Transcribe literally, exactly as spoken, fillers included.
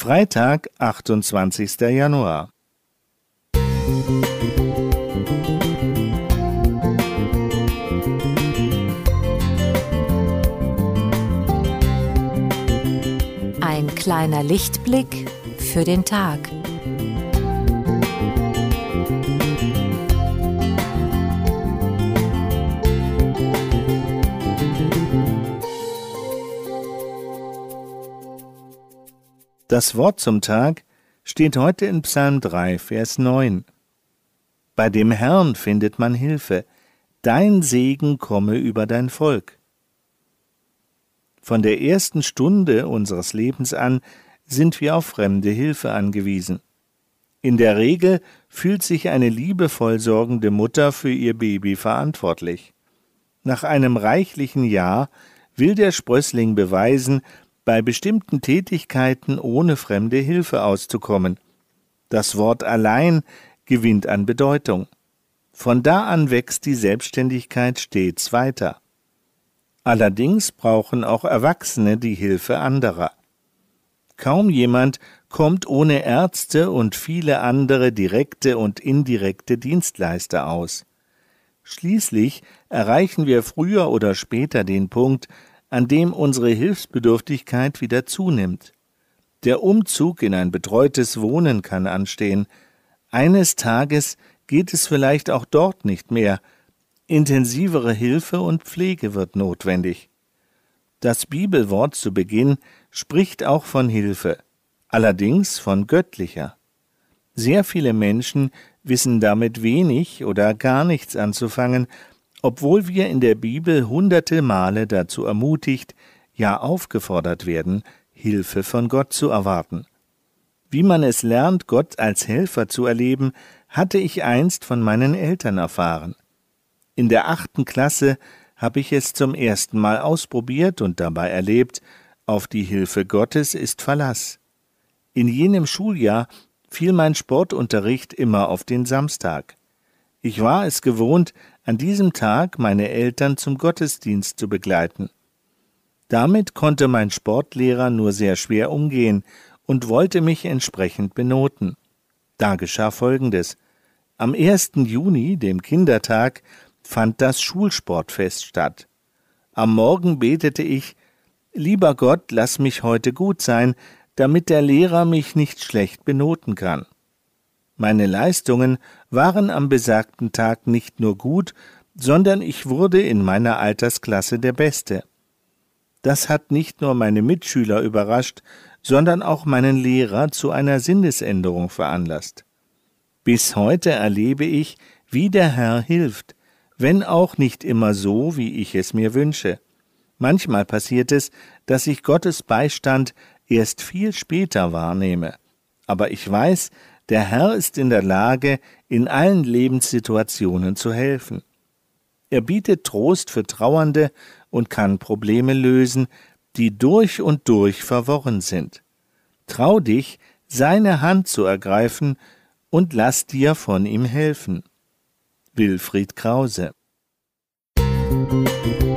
Freitag, achtundzwanzigster Januar. Ein kleiner Lichtblick für den Tag. Das Wort zum Tag steht heute in Psalm drei, Vers neun. Bei dem Herrn findet man Hilfe, dein Segen komme über dein Volk. Von der ersten Stunde unseres Lebens an sind wir auf fremde Hilfe angewiesen. In der Regel fühlt sich eine liebevoll sorgende Mutter für ihr Baby verantwortlich. Nach einem reichlichen Jahr will der Sprössling beweisen, bei bestimmten Tätigkeiten ohne fremde Hilfe auszukommen. Das Wort allein gewinnt an Bedeutung. Von da an wächst die Selbstständigkeit stets weiter. Allerdings brauchen auch Erwachsene die Hilfe anderer. Kaum jemand kommt ohne Ärzte und viele andere direkte und indirekte Dienstleister aus. Schließlich erreichen wir früher oder später den Punkt, an dem unsere Hilfsbedürftigkeit wieder zunimmt. Der Umzug in ein betreutes Wohnen kann anstehen. Eines Tages geht es vielleicht auch dort nicht mehr. Intensivere Hilfe und Pflege wird notwendig. Das Bibelwort zu Beginn spricht auch von Hilfe, allerdings von göttlicher. Sehr viele Menschen wissen damit wenig oder gar nichts anzufangen, obwohl wir in der Bibel hunderte Male dazu ermutigt, ja aufgefordert werden, Hilfe von Gott zu erwarten. Wie man es lernt, Gott als Helfer zu erleben, hatte ich einst von meinen Eltern erfahren. In der achten Klasse habe ich es zum ersten Mal ausprobiert und dabei erlebt, auf die Hilfe Gottes ist Verlass. In jenem Schuljahr fiel mein Sportunterricht immer auf den Samstag. Ich war es gewohnt, an diesem Tag meine Eltern zum Gottesdienst zu begleiten. Damit konnte mein Sportlehrer nur sehr schwer umgehen und wollte mich entsprechend benoten. Da geschah Folgendes. Am ersten Juni, dem Kindertag, fand das Schulsportfest statt. Am Morgen betete ich: Lieber Gott, lass mich heute gut sein, damit der Lehrer mich nicht schlecht benoten kann. Meine Leistungen waren am besagten Tag nicht nur gut, sondern ich wurde in meiner Altersklasse der Beste. Das hat nicht nur meine Mitschüler überrascht, sondern auch meinen Lehrer zu einer Sinnesänderung veranlasst. Bis heute erlebe ich, wie der Herr hilft, wenn auch nicht immer so, wie ich es mir wünsche. Manchmal passiert es, dass ich Gottes Beistand erst viel später wahrnehme. Aber ich weiß, der Herr ist in der Lage, in allen Lebenssituationen zu helfen. Er bietet Trost für Trauernde und kann Probleme lösen, die durch und durch verworren sind. Trau dich, seine Hand zu ergreifen und lass dir von ihm helfen. Wilfried Krause. Musik.